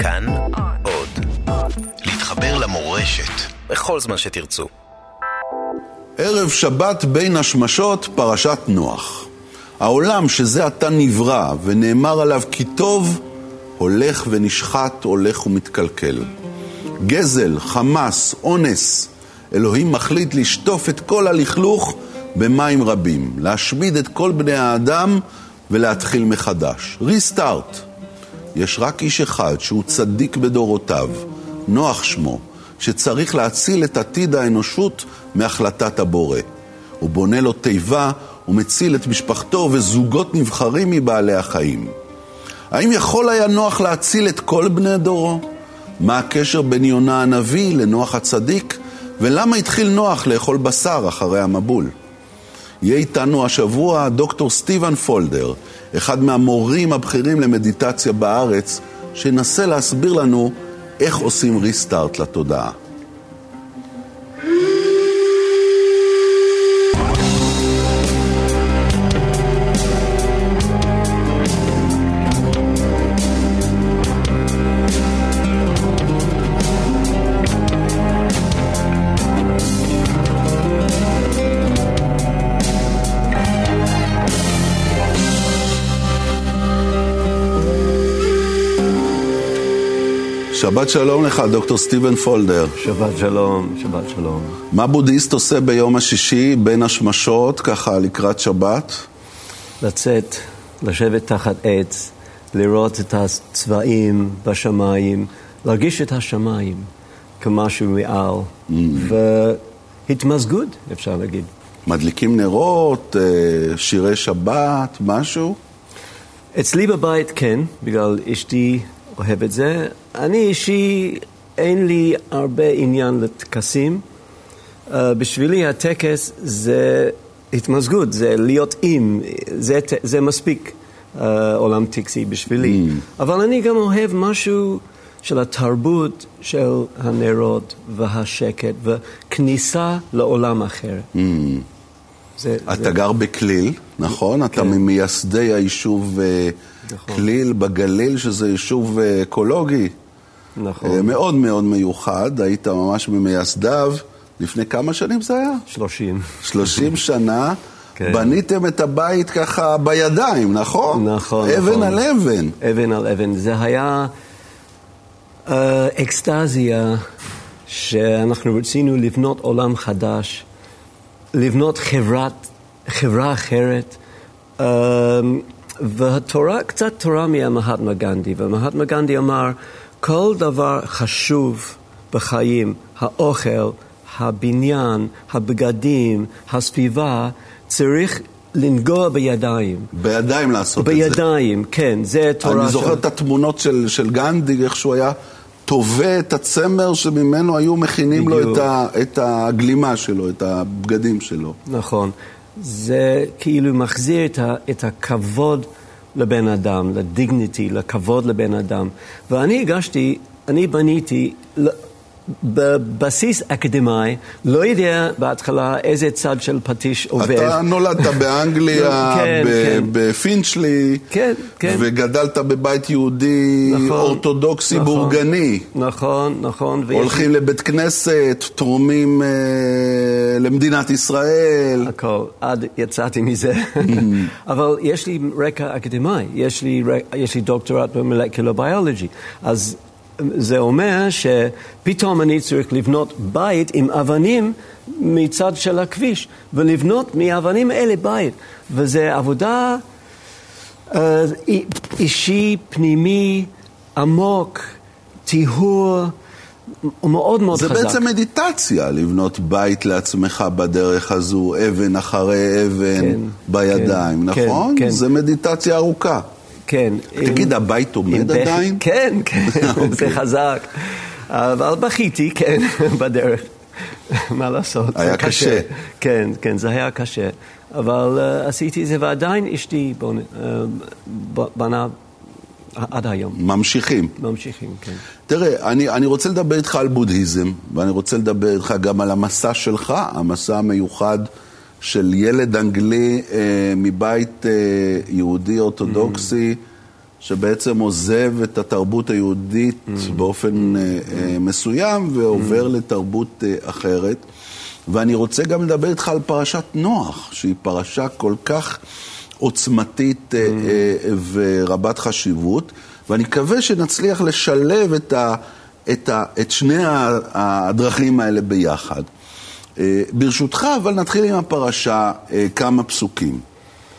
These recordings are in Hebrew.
כאן עוד. להתחבר למורשת בכל זמן שתרצו. ערב שבת בין השמשות, פרשת נוח. העולם שזה עתה נברא ונאמר עליו כי טוב, הולך ונשחט, הולך ומתקלקל. גזל, חמאס, אונס, אלוהים מחליט לשטוף את כל הלכלוך במים רבים, להשמיד את כל בני האדם ולהתחיל מחדש. ריסטארט. יש רק איש אחד שהוא צדיק בדורותיו, נוח שמו, שצריך להציל את עתיד האנושות מהחלטת הבורא. הוא בונה לו תיבה ומציל את משפחתו וזוגות נבחרים מבעלי החיים. האם יכול היה נוח להציל את כל בני דורו? מה הקשר בין יונה הנביא לנוח הצדיק? ולמה התחיל נוח לאכול בשר אחרי המבול? יהיה איתנו השבוע דוקטור סטיבן פולדר, אחד מהמורים הבכירים למדיטציה בארץ, שנסה להסביר לנו איך עושים ריסטארט לתודעה. שבת שלום לך, דוקטור סטיבן פולדר. שבת שלום, שבת שלום. מה בודהיסט עושה ביום השישי בין השמשות, ככה לקראת שבת? לצאת, לשבת תחת עץ, לראות את הצבעים בשמיים, להרגיש את השמיים כמשהו מעל, והתמזגות, אפשר להגיד. מדליקים נרות, שירי שבת, משהו? אצלי בבית כן, בגלל אשתי אוהב את זה. אני אישי, אין לי הרבה עניין לטקסים. בשבילי הטקס זה התמזגות, זה להיות עם, זה מספיק עולם טקסי בשבילי. אבל אני גם אוהב משהו של התרבות, של הנרות והשקט, וכניסה לעולם אחר. אתה גר בכליל, נכון? אתה ממייסדי היישוב כליל בגליל, שזה יישוב אקולוגי. נכון. מאוד מאוד מיוחד. היית ממש ממייסדיו. לפני כמה שנים זה היה? 30. 30 שנה. בניתם את הבית ככה בידיים, נכון? נכון. אבן על אבן. אבן על אבן. זה היה אקסטזיה שאנחנו רצינו לבנות עולם חדש, לבנות חברה אחרת. והתורה, קצת תורה מהמהטמה גנדי, והמהטמה גנדי אמר, כל דבר חשוב בחיים, האוכל, הבניין, הבגדים, הסביבה, צריך לנגוע בידיים. בידיים לעשות את זה. בידיים, כן, זה תורה. אני זוכר את התמונות של גנדי, איך שהוא היה תובע את הצמר שממנו היו מכינים לו את הגלימה שלו, את הבגדים שלו. נכון. זה כאילו מחזיר את הכבוד לבן אדם, לדיגניטי, לכבוד לבן אדם. ואני הגשתי, אני בניתי בבסיס אקדמי, לא יודע בהתחלה איזה צד של פטיש עובד. אתה נולדת באנגליה, כן, בפינצ'לי, כן, כן. וגדלת בבית יהודי, נכון, אורתודוקסי, נכון, בורגני. נכון, נכון. הולכים לבית כנסת, תרומים למדינת ישראל. הכל, עד יצאתי מזה. אבל יש לי רקע אקדמי, יש לי דוקטורט במולקולר ביולוגי. אז זה אומר שפתאום אני צריך לבנות בית עם אבנים מצד של הכביש, ולבנות מאבנים אלה בית. וזה עבודה אישי, פנימי, עמוק, טיהור, מאוד מאוד חזק. זה בעצם מדיטציה, לבנות בית לעצמך בדרך הזו, אבן אחרי אבן, כן, בידיים, כן, נכון? כן, זה מדיטציה ארוכה. כן. תגיד, הבית עומד עדיין? כן, כן, זה חזק. אבל בכיתי, כן, בדרך. מה לעשות? היה קשה. כן, כן, זה היה קשה. אבל עשיתי זה, ועדיין אשתי בנה עד היום. ממשיכים. ממשיכים, כן. תראה, אני רוצה לדבר איתך על בודהיזם, ואני רוצה לדבר איתך גם על המסע שלך, המסע המיוחד של ילד אנגלי מבית יהודי אורתודוקסי שבעצם עוזב את התרבות היהודית באופן מסוים ועובר לתרבות אחרת. ואני רוצה גם לדבר איתך על פרשת נח, שהיא פרשה כל כך עוצמתית ורבת חשיבות, ואני מקווה שנצליח לשלב את שני הדרכים האלה ביחד. ברשותך, אבל נתחיל עם הפרשה כמה פסוקים.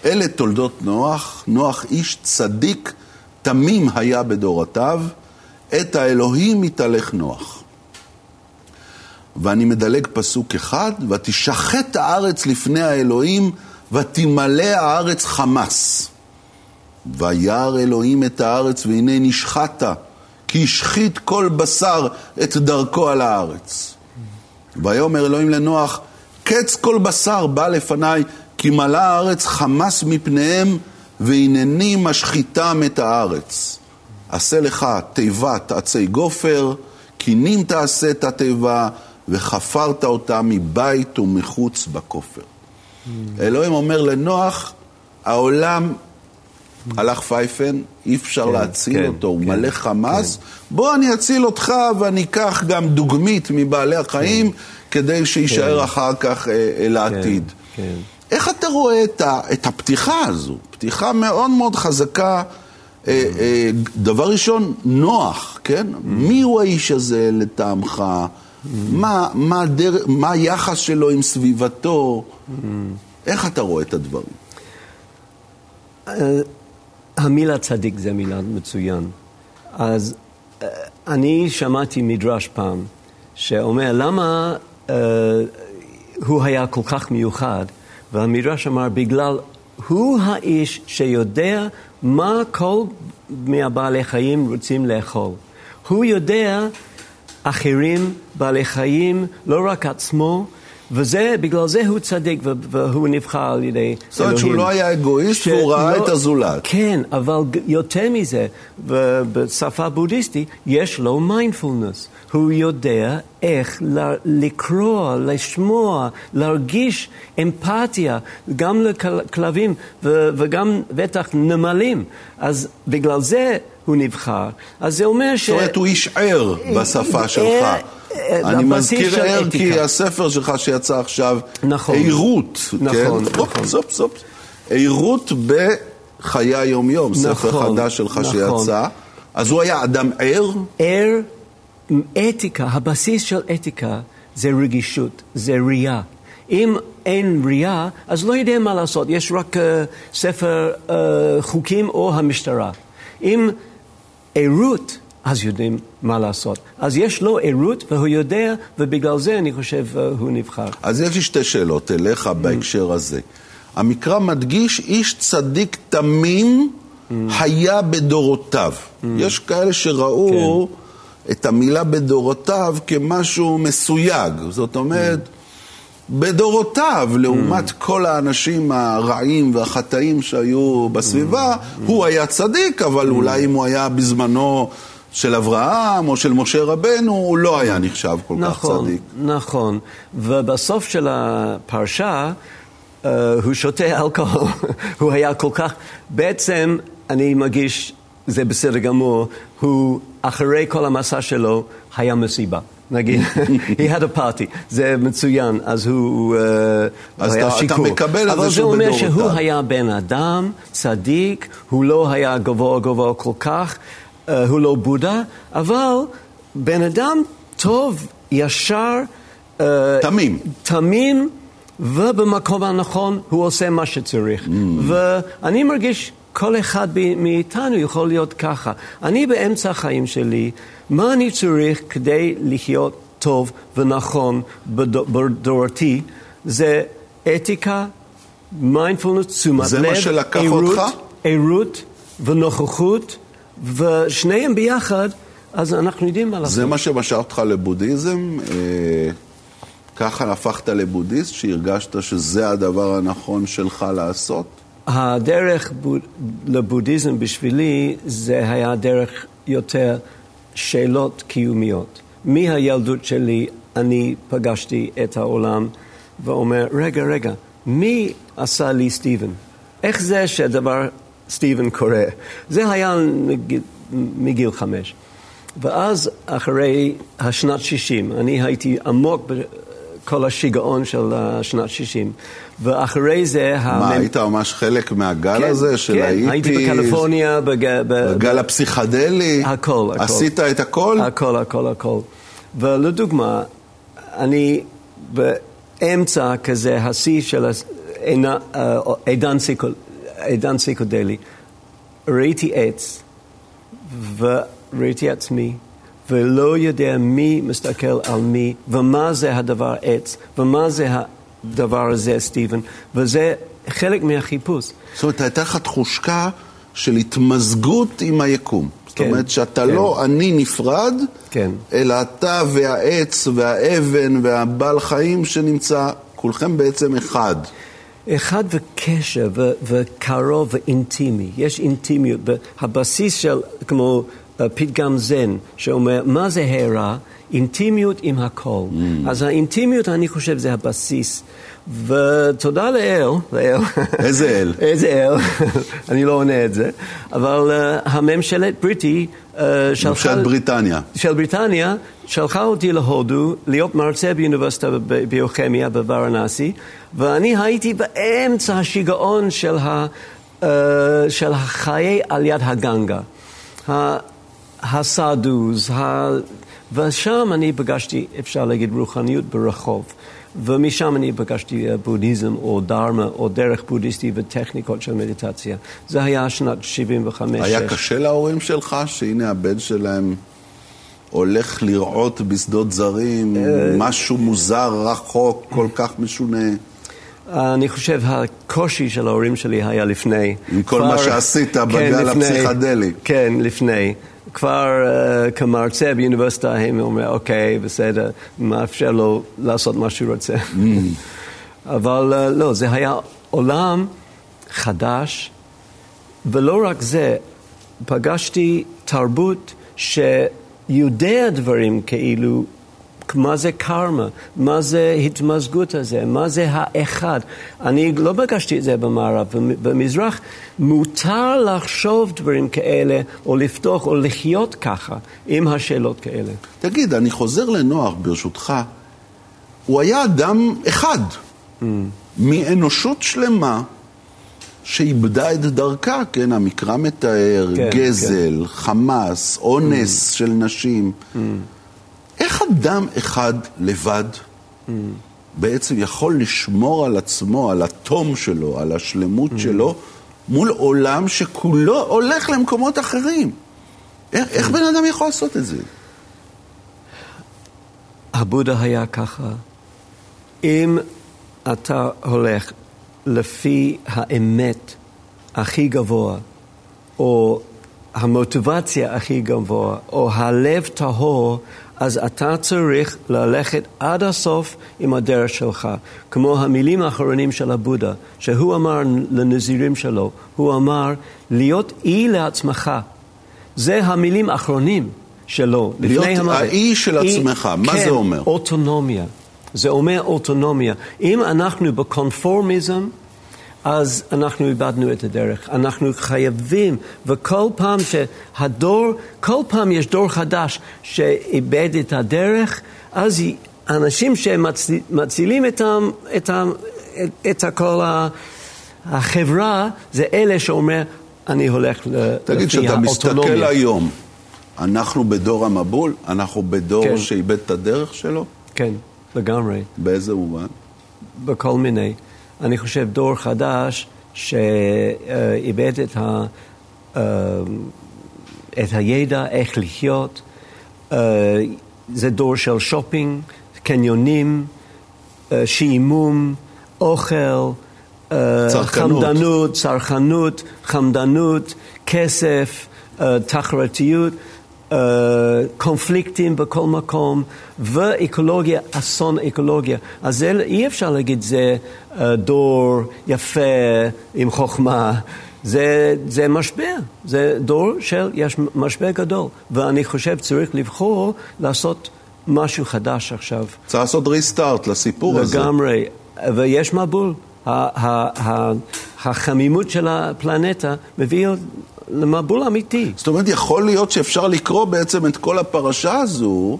אלה תולדות נח, נח איש צדיק תמים היה בדורותיו, את האלוהים התהלך נח. ואני מדלג פסוק אחד, ותשחט הארץ לפני האלוהים, ותמלא הארץ חמס. וירא אלוהים את הארץ, והנה נשחטה, כי השחית כל בשר את דרכו על הארץ. ויאמר אלוהים לנח, קץ כל בשר בא לפניי, כי מלא הארץ חמס מפניהם, והנני משחיתם את הארץ. עשה לך תיבת עצי גופר, קינים תעשה את התיבה, וחפרת אותה מבית ומחוץ בכופר. אלוהים אומר לנח, העולם הלך פייפן, אי אפשר להציל אותו, הוא מלא חמס, בוא אני אציל אותך ואני אקח גם דוגמית מבעלי החיים, כדי שישאר אחר כך לעתיד. איך אתה רואה את הפתיחה הזו? פתיחה מאוד מאוד חזקה. דבר ראשון, נח, כן? מי הוא האיש הזה לטעמך? מה היחס שלו עם סביבתו? איך אתה רואה את הדברים? המילה צדיק זה מילה מצוין. אז אני שמעתי מדרש פעם שאומר למה הוא היה כל כך מיוחד, והמדרש אמר בגלל הוא האיש שיודע מה כל מהבעלי חיים רוצים לאכול. הוא יודע אחרים, בעלי חיים, לא רק עצמו, ובגלל זה הוא צדיק, והוא נבחר על ידי אלוהים. זאת אומרת שהוא לא היה אגואיסט, הוא ראה את הזולת. כן, אבל יותר מזה, בשפה הבודהיסטית, יש לו מיינדפולנס. הוא יודע איך לקרוא, לשמוע, להרגיש אמפתיה, גם לכלבים וגם בטח נמלים. אז בגלל זה הוא נבחר. אז זה אומר ש... זאת אומרת, הוא איש ער בשפה שלך. אני מזכיר ער כי הספר שלך שיצא עכשיו, עירות. נכון, נכון. עירות בחיי היום-יום, ספר חדש שלך שיצא. אז הוא היה אדם ער? ער, אתיקה, הבסיס של אתיקה זה רגישות, זה ראייה. אם אין ראייה, אז לא יודע מה לעשות. יש רק ספר חוקים או המשטרה. אם עירות, אז יודעים מה לעשות. אז יש לו עירות והוא יודע, ובגלל זה אני חושב הוא נבחר. אז יש לי שתי שאלות אליך בהקשר הזה. המקרא מדגיש, איש צדיק תמים היה בדורותיו. יש כאלה שראו את המילה בדורותיו כמשהו מסויג. זאת אומרת, בדורותיו, לעומת כל האנשים הרעים והחטאים שהיו בסביבה, הוא היה צדיק, אבל אולי אם הוא היה בזמנו של אברהם או של משה רבנו, הוא לא היה נחשב כל כך צדיק. נכון, ובסוף של הפרשה, הוא שותה אלכוהול. הוא היה כל כך, בעצם אני מגיש, זה בסדר גמור, הוא אחרי כל המסע שלו היה מסיבה. נגיד, he had a party, זה מצוין, אז הוא היה שיקור. אבל זה אומר שהוא היה בן אדם, צדיק, הוא לא היה גבוה כל כך, הוא לא בודה, אבל בן אדם טוב, ישר, תמים, ובמקום הנכון הוא עושה מה שצריך. ואני מרגיש כל אחד מאיתנו יכול להיות ככה. אני באמצע החיים שלי, מה אני צריך כדי לחיות טוב ונכון בדורתי? זה אתיקה, מיינדפולנס, תשומת לב, זה מה שלקח אותך? עירות ונוכחות, ושניהם ביחד, אז אנחנו יודעים מה לעשות. זה מה שמשך אותך לבודהיזם? ככה הפכת לבודהיסט, שהרגשת שזה הדבר הנכון שלך לעשות? הדרך לבודהיזם בשבילי זה היה דרך יותר שאלות קיומיות. מהילדות שלי אני פגשתי את העולם ואומר, רגע, מי עשה לי סטיבן? איך זה שהדבר סטיבן קורא. זה היה מגיל 5. ואז אחרי השנת 60, אני הייתי עמוק בכל השיגעון של השנת 60. ואחרי זה... מה, היית ממש חלק מהגל הזה של האיפיז? כן, הייתי בקליפורניה, בגל הפסיכדלי. הכל, הכל. עשית את הכל? הכל, הכל, הכל. ולדוגמה, אני באמצע כזה, השיא של עידן פסיקודלי, ראיתי עץ, וראיתי עצמי, ולא יודע מי מסתכל על מי, ומה זה הדבר עץ, ומה זה הדבר הזה, סטיבן, וזה חלק מהחיפוש. זאת אומרת, הייתה לך תחושקה של התמזגות עם היקום. זאת אומרת שאתה לא אני נפרד, אלא אתה והעץ והאבן והבעל חיים שנמצא, כולכם בעצם אחד. אחד וקשר וקרוב ואינטימי. יש אינטימיות. הבסיס של, כמו פתגם זן, שאומר, מה זה הערה? אינטימיות עם הכל. אז האינטימיות, אני חושב, זה הבסיס. ותודה לאל. איזה אל? אני לא עונה את זה. אבל הממשלת בריטניה שלחה אותי להודו להיות מרצה באוניברסיטה בביוכמיה בוורנסי, ואני הייתי באמצע השיגעון של החיי על יד הגנגה. הסאדוז, ושם אני פגשתי, אפשר להגיד, רוחניות ברחוב. ומשם אני פגשתי בודהיזם או דרמה או דרך בודהיסטי וטכניקות של מדיטציה. זה היה שנת 75. היה קשה להורים שלך שהנה הבן שלהם הולך לראות בשדות זרים, משהו מוזר, רחוק, כל כך משונה? אני חושב הקושי של ההורים שלי היה לפני. עם כל מה שעשית בגלל הפסיכדלי. כן, לפני. כבר כמרצה באוניברסיטה הם אומרים, אוקיי, בסדר, מאפשר לו לעשות מה שהוא רוצה. אבל לא, זה היה עולם חדש, ולא רק זה, פגשתי תרבות שיודע דברים כאילו, מה זה קרמה, מה זה התמזגות הזה, מה זה האחד. אני לא פגשתי את זה במערב. במזרח מותר לחשוב דברים כאלה, או לפתוח, או לחיות ככה, עם השאלות כאלה. תגיד, אני חוזר לנוח ברשותך. הוא היה אדם אחד, מאנושות שלמה, שאיבדה את דרכה, כן, המקרא מתאר, כן, גזל, כן. חמאס, אונס של נשים. איך אדם אחד לבד בעצם יכול לשמור על עצמו, על התום שלו, על השלמות שלו, מול עולם שכולו הולך למקומות אחרים? איך בן אדם יכול לעשות את זה? הבודה היה ככה. אם אתה הולך לפי האמת הכי גבוה, או המוטיבציה הכי גבוה, או הלב טהור, אז אתה צריך ללכת עד הסוף עם הדרך שלך. כמו המילים האחרונים של הבודה, שהוא אמר לנזירים שלו, הוא אמר, להיות אי לעצמך. זה המילים האחרונים שלו. להיות האי של עצמך, מה זה אומר? אוטונומיה. זה אומר אוטונומיה. אם אנחנו בקונפורמיזם, אז אנחנו איבדנו את הדרך. אנחנו חייבים, וכל פעם שהדור, כל פעם יש דור חדש שאיבד את הדרך, אז אנשים שמצילים את כל החברה, זה אלה שאומר, אני הולך לפי האוטונומיה. תגיד, שאתה מסתכל היום, אנחנו בדור המבול, אנחנו בדור שאיבד את הדרך שלו? כן, לגמרי. באיזה מובן? בכל מיני. אני חושב דור חדש שאיבד את הידע, איך לחיות. זה דור של שופינג, קניונים, שימום, אוכל, צרכנות, חמדנות, כסף, תחרותיות, קונפליקטים בכל מקום, ואקולוגיה, אסון אקולוגיה. אז אי אפשר להגיד זה דור יפה עם חוכמה. זה משבר. זה דור של משבר גדול. ואני חושב צריך לבחור לעשות משהו חדש עכשיו. צריך לעשות ריסטארט לסיפור הזה. לגמרי. ויש מבול. החמימות של הפלנטה מביא למבול אמיתי. זאת אומרת, יכול להיות שאפשר לקרוא בעצם את כל הפרשה הזו,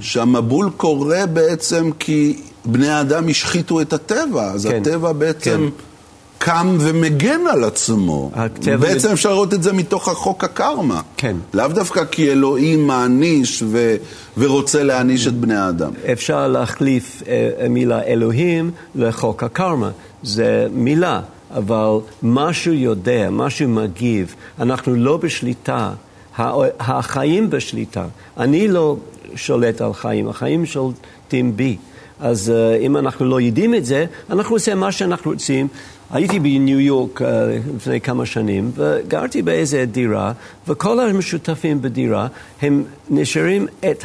שהמבול קורה בעצם כי בני האדם השחיתו את הטבע, אז הטבע בעצם קם ומגן על עצמו. בעצם אפשר לראות את זה מתוך החוק הקרמה. לאו דווקא כי אלוהים מעניש ורוצה להעניש את בני האדם. אפשר להחליף מילה אלוהים לחוק הקרמה. זה מילה, אבל משהו יודע, משהו מגיב. אנחנו לא בשליטה. החיים בשליטה. אני לא שולט על חיים. החיים שולטים בי. אז אם אנחנו לא יודעים את זה, אנחנו עושים מה שאנחנו רוצים. הייתי בניו יורק לפני כמה שנים, וגרתי באיזה דירה, וכל המשותפים בדירה, הם נשארים את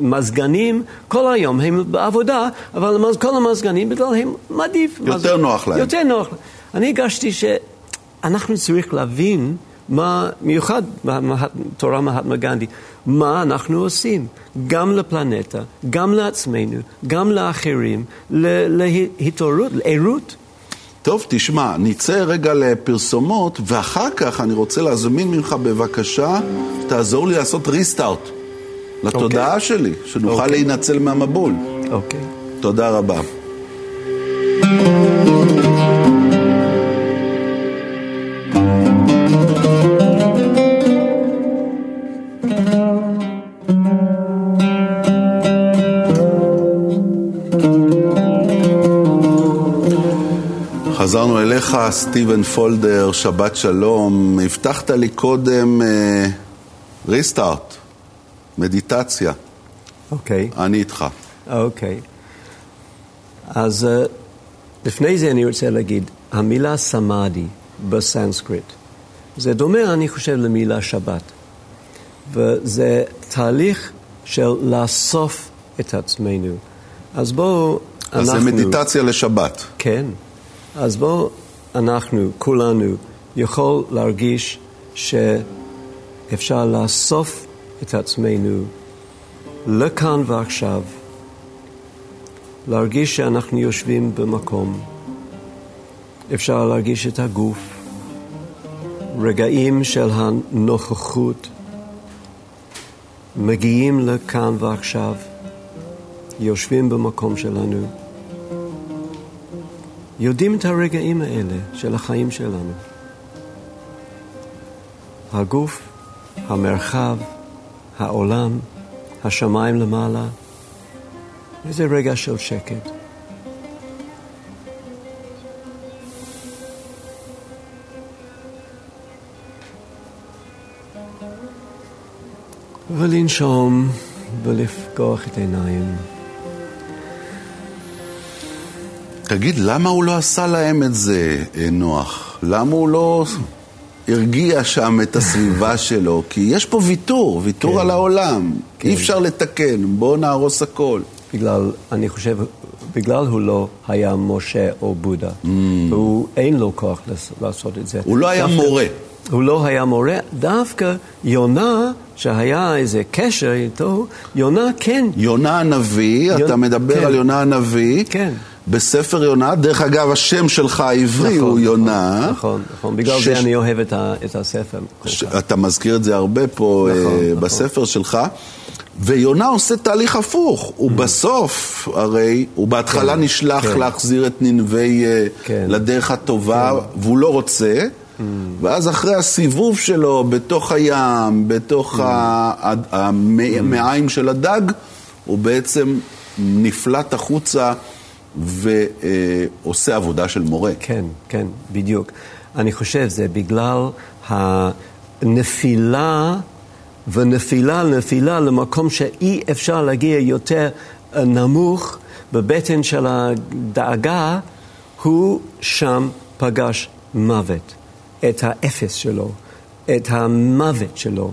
המזגנים כל היום. הם בעבודה, אבל כל המזגנים בגלל הם מעדיף. יותר נוח להם. יותר נוח. אני הגשתי שאנחנו צריכים להבין מה מיוחד בתורה מהטמה גנדי, מה אנחנו עושים, גם לפלנטה, גם לעצמנו, גם לאחרים, להתעוררות, לעירות. טוב, תשמע, נצא רגע לפרסומות, ואחר כך אני רוצה להזמין ממך בבקשה, תעזור לי לעשות ריסטארט לתודעה שלי, שנוכל להינצל מהמבול. אוקיי. תודה רבה. חזרנו אליך, סטיבן פולדר, שבת שלום. הבטחת לי קודם ריסטארט, מדיטציה. אוקיי. אני איתך. אוקיי. אז לפני זה אני רוצה להגיד, המילה סמאדי בסנסקריט, זה דומה, אני חושב, למילה שבת. וזה תהליך של לאסוף את עצמנו. אז בואו אנחנו... אז זה מדיטציה לשבת. כן. אז בואו אנחנו, כולנו, יכול להרגיש שאפשר לאסוף את עצמנו לכאן ועכשיו, להרגיש שאנחנו יושבים במקום, אפשר להרגיש את הגוף, רגעים של הנוכחות, מגיעים לכאן ועכשיו, יושבים במקום שלנו, יודעים את הרגעים האלה של החיים שלנו. הגוף, המרחב, העולם, השמיים למעלה. איזה רגע של שקט. ולנשום ולפקוח את עיניים. תגיד, למה הוא לא עשה להם את זה, נוח? למה הוא לא הרגיע שם את הסביבה שלו? כי יש פה ויתור, ויתור כן. על העולם. כן. אי אפשר לתקן, בוא נהרוס הכל. בגלל, אני חושב, בגלל הוא לא היה משה או בודה. הוא אין לו כוח לעשות את זה. הוא לא היה מורה. הוא לא היה מורה. דווקא יונה, שהיה איזה קשר איתו, יונה כן. יונה הנביא, אתה מדבר כן. על יונה הנביא. כן. בספר יונה, דרך אגב, השם שלך העברי נכון, הוא יונה. נכון, נכון, נכון. בגלל זה אני אוהב את הספר. אתה מזכיר את זה הרבה פה נכון, בספר נכון. שלך. ויונה עושה תהליך הפוך. הוא בסוף, הרי, הוא בהתחלה כן, נשלח כן. להחזיר את ננבי כן. לדרך הטובה, כן. והוא לא רוצה. ואז אחרי הסיבוב שלו, בתוך הים, בתוך המעיים של הדג, הוא בעצם נפלט החוצה, ועושה עבודה של מורה. כן, כן, בדיוק. אני חושב זה בגלל הנפילה ונפילה לנפילה למקום שאי אפשר להגיע יותר נמוך בבטן של הדאגה, הוא שם פגש מוות, את האפס שלו, את המוות שלו.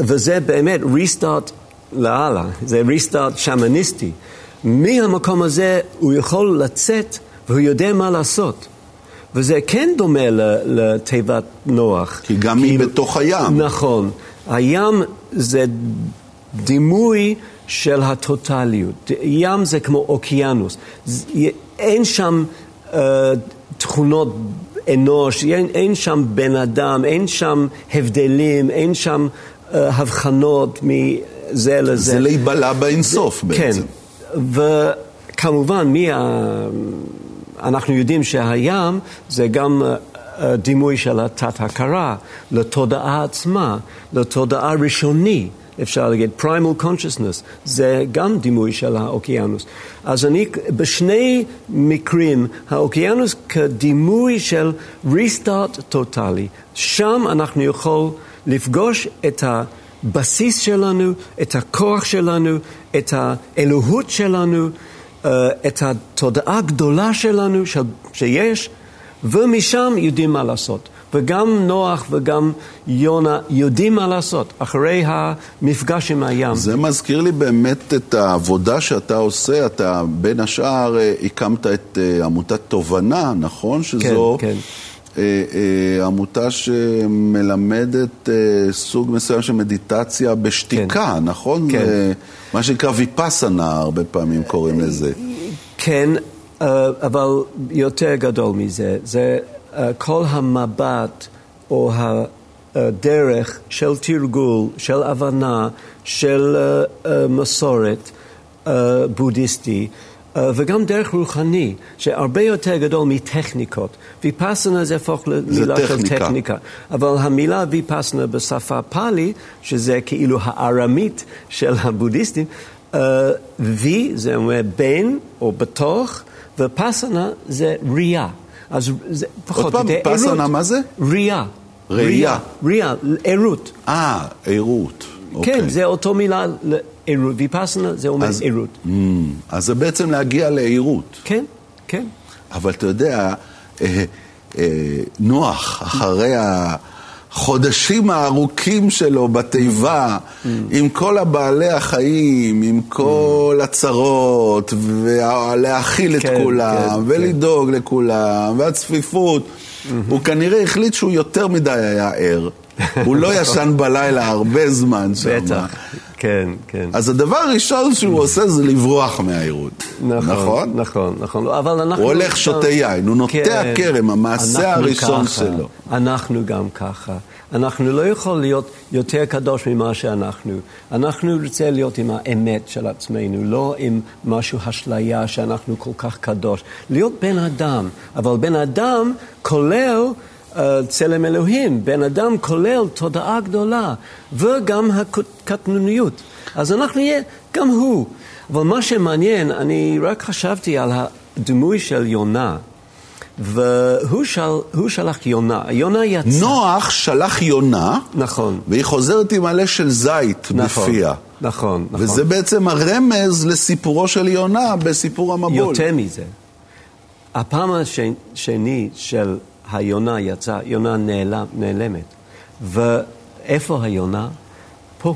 וזה באמת ריסטארט להלאה, זה ריסטארט שמניסטי. מהמקום הזה הוא יכול לצאת והוא יודע מה לעשות. וזה כן דומה לתיבת נוח. כי גם היא בתוך הים. נכון. הים זה דימוי של הטוטליות. ים זה כמו אוקיינוס. אין שם תכונות אנוש, אין שם בן אדם, אין שם הבדלים, אין שם הבחנות מזה לזה. זה להיבלע באינסוף בעצם. כן, וכמובן אנחנו יודעים שהים זה גם דימוי של התת-הכרה, לתודעה עצמה, לתודעה ראשוני, אפשר להגיד, primal consciousness, זה גם דימוי של האוקיינוס. אז בשני מקרים, האוקיינוס כדימוי של ריסטארט טוטלי. שם אנחנו יכול לפגוש את הבסיס שלנו, את הכוח שלנו, את האלוהות שלנו, את התודעה הגדולה שלנו שיש, ומשם יודעים מה לעשות. וגם נוח וגם יונה יודעים מה לעשות אחרי המפגש עם הים. זה מזכיר לי באמת את העבודה שאתה עושה. אתה בין השאר הקמת את עמותת תובנה, נכון? שזו כן, כן. עמותה שמלמדת סוג מסוים של מדיטציה בשתיקה, כן. נכון? כן. מה שנקרא ויפאסנה, הרבה פעמים קוראים לזה. כן, אבל יותר גדול מזה. זה כל המבט או הדרך של תרגול, של הבנה, של מסורת בודהיסטי, וגם דרך רוחני, שהרבה יותר גדול מטכניקות. ויפאסנה זה הפוך למילה של טכניקה. אבל המילה ויפאסנה בשפה פאלי, שזה כאילו הארמית של הבודהיסטים, וי זה אומר בין או בתוך, ופאסנה זה ראייה. אז זה פחות עוד פעם, פאסנה מה זה? ראייה, עירות. עירות. כן, זה אותו מילה, עירות. ויפאסנה זה אומר עירות. אז זה בעצם להגיע לעירות. כן, כן. אבל אתה יודע, נוח, אחרי החודשים הארוכים שלו בתיבה, עם כל הבעלי החיים, עם כל הצרות, ולהאכיל את כולם, ולדאוג לכולם, והצפיפות, הוא כנראה החליט שהוא יותר מדי היה ער. הוא לא ישן בלילה הרבה זמן שם. בטח, כן, כן. אז הדבר הראשון שהוא עושה זה לברוח מהעירות. נכון? נכון, נכון. הוא הולך שותה יין, הוא נוטע כרם, המעשה הראשון שלו. אנחנו גם ככה. אנחנו לא יכולים להיות יותר קדוש ממה שאנחנו. אנחנו רוצים להיות עם האמת של עצמנו, לא עם משהו אשליה שאנחנו כל כך קדוש. להיות בן אדם, אבל בן אדם כולל צלם אלוהים, בן אדם כולל תודעה גדולה, וגם הקטנוניות. אז אנחנו נהיה גם הוא. אבל מה שמעניין, אני רק חשבתי על הדמוי של יונה, והוא שלח יונה. יונה יצא. נוח שלח יונה, נכון. והיא חוזרת עם עלה של זית, נכון, בפיה. נכון, נכון. וזה בעצם הרמז לסיפורו של יונה בסיפור המבול. יותר מזה. הפעם השני של היונה יצא, יונה נעלמת. ואיפה היונה? פה.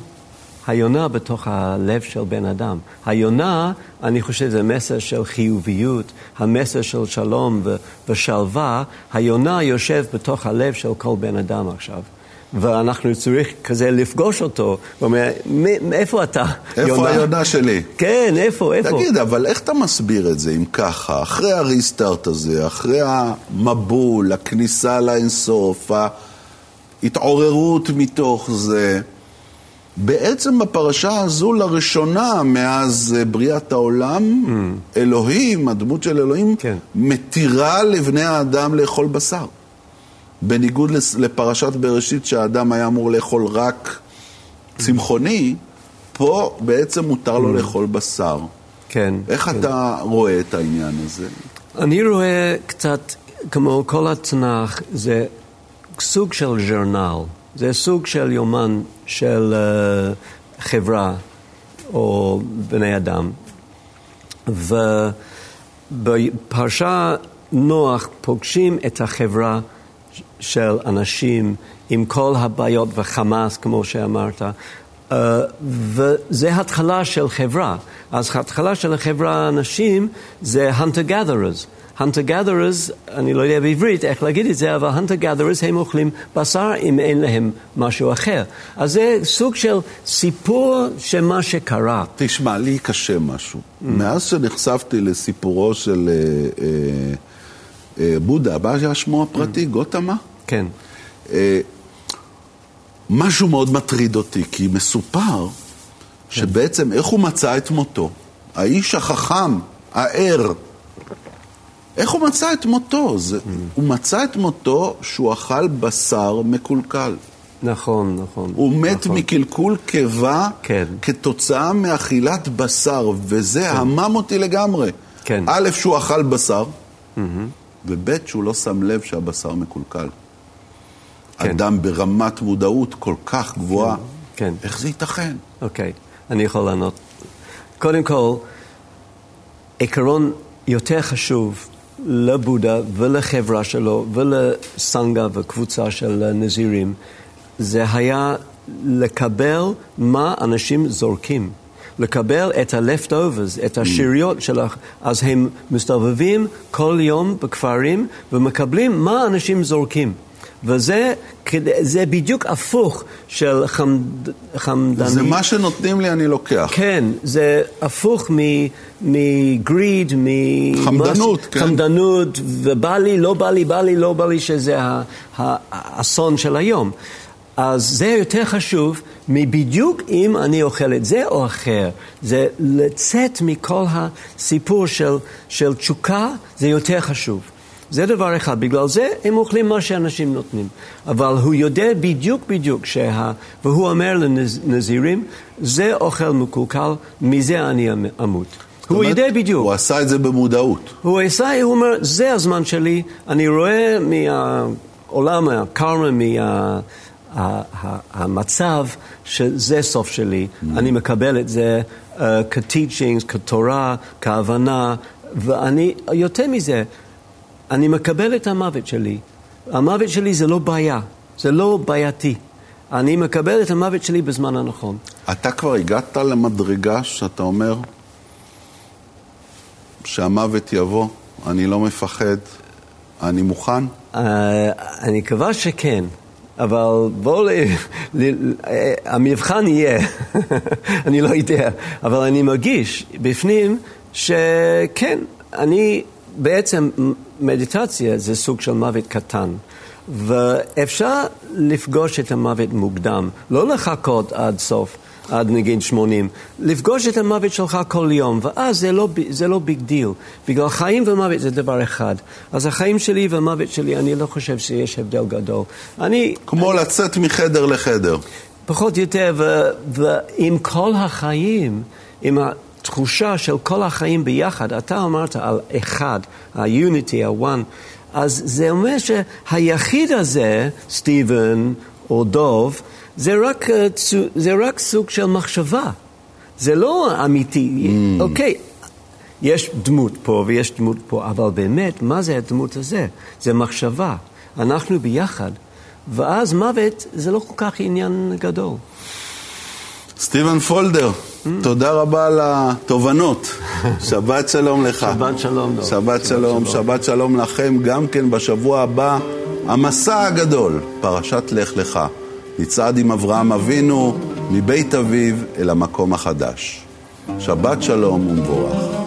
היונה בתוך הלב של בן אדם. היונה, אני חושב, זה מסר של חיוביות, המסר של שלום ושלווה. היונה יושב בתוך הלב של כל בן אדם עכשיו. ואנחנו צריך כזה לפגוש אותו. ואומר, איפה אתה, יונה? איפה היונה שלי? כן, איפה? תגיד, אבל איך אתה מסביר את זה אם ככה? אחרי הריסטארט הזה, אחרי המבול, הכניסה לאינסוף, ההתעוררות מתוך זה, בעצם בפרשה הזו לראשונה מאז בריאת העולם, אלוהים, הדמות של אלוהים, כן. מתירה לבני האדם לאכול בשר. בניגוד לפרשת בראשית שהאדם היה אמור לאכול רק צמחוני, פה בעצם מותר לו לאכול בשר. כן. איך אתה רואה את העניין הזה? אני רואה קצת, כמו כל התנ"ך, זה סוג של ז'ורנל. זה סוג של יומן של חברה או בני אדם. ובפרשה נוח פוגשים את החברה של אנשים עם כל הבעיות וחמאס, כמו שאמרת. וזה התחלה של חברה. אז התחלה של החברה האנשים זה hunter-gatherers. hunter-gatherers, אני לא יודע בעברית איך להגיד את זה, אבל hunter-gatherers הם אוכלים בשר אם אין להם משהו אחר. אז זה סוג של סיפור שמה שקרה. תשמע, לי קשה משהו. מאז שנחשפתי לסיפורו של בודה, הבא היה שמו הפרטי, גוטמה? כן. משהו מאוד מטריד אותי, כי מסופר שבעצם איך הוא מצא את מותו. האיש החכם, הער, איך הוא מצא את מותו? הוא מצא את מותו שהוא אכל בשר מקולקל. נכון, נכון. הוא מת מקלקול קיבה כתוצאה מאכילת בשר, וזה המם אותי לגמרי. א', שהוא אכל בשר, וב', שהוא לא שם לב שהבשר מקולקל. אדם ברמת מודעות כל כך גבוהה. איך זה ייתכן? אוקיי, אני יכול לענות. קודם כל, עיקרון יותר חשוב לבודה ולחברה שלו ולסנגה וקבוצה של נזירים, זה היה לקבל מה אנשים זורקים. לקבל את ה-leftovers, את השיריות שלך. אז הם מסתובבים כל יום בכפרים ומקבלים מה אנשים זורקים. וזה בדיוק הפוך של חמדני. זה מה שנותנים לי אני לוקח. כן, זה הפוך מגריד, חמדנות, כן. חמדנות, ובא לי, לא בא לי, בא לי, לא בא לי, שזה האסון של היום. אז זה יותר חשוב מבדיוק אם אני אוכל את זה או אחר. זה לצאת מכל הסיפור של תשוקה, זה יותר חשוב. זה דבר אחד. בגלל זה הם אוכלים מה שאנשים נותנים. אבל הוא יודע בדיוק והוא אומר לנזירים, זה אוכל מקולקל, מזה אני אמות. הוא יודע בדיוק. הוא עשה את זה במודעות. הוא אומר, זה הזמן שלי, אני רואה מהעולם, הקרמה, המצב, שזה סוף שלי. אני מקבל את זה כ-teachings, כתורה, כהבנה, ואני יותר מזה. אני מקבל את המוות שלי. המוות שלי זה לא בעיה. זה לא בעייתי. אני מקבל את המוות שלי בזמן הנכון. אתה כבר הגעת למדרגה שאתה אומר שהמוות יבוא, אני לא מפחד, אני מוכן? אני מקווה שכן. אבל בואו, המבחן יהיה. אני לא יודע. אבל אני מרגיש בפנים שכן, אני בעצם מדיטציה זה סוג של מוות קטן, ואפשר לפגוש את המוות מוקדם, לא לחכות עד סוף, עד נגיד 80, לפגוש את המוות שלך כל יום, ואז זה לא ביג דיל, בגלל חיים ומוות זה דבר אחד. אז החיים שלי והמוות שלי, אני לא חושב שיש הבדל גדול. כמו לצאת מחדר לחדר. פחות יותר, ועם כל החיים, עם תחושה של כל החיים ביחד, אתה אמרת על אחד, ה-unity, ה-one, אז זה אומר שהיחיד הזה, סטיבן או דוב, זה רק סוג של מחשבה. זה לא אמיתי. אוקיי, יש דמות פה ויש דמות פה, אבל באמת, מה זה הדמות הזה? זה מחשבה. אנחנו ביחד. ואז מוות זה לא כל כך עניין גדול. סטיבן פולדר, תודה רבה על התובנות. שבת שלום לך. שבת שלום. שבת שלום, שבת שלום לכם. גם כן בשבוע הבא, המסע הגדול, פרשת לך לך. נצעד עם אברהם אבינו מבית אביו אל המקום החדש. שבת שלום ומבורך.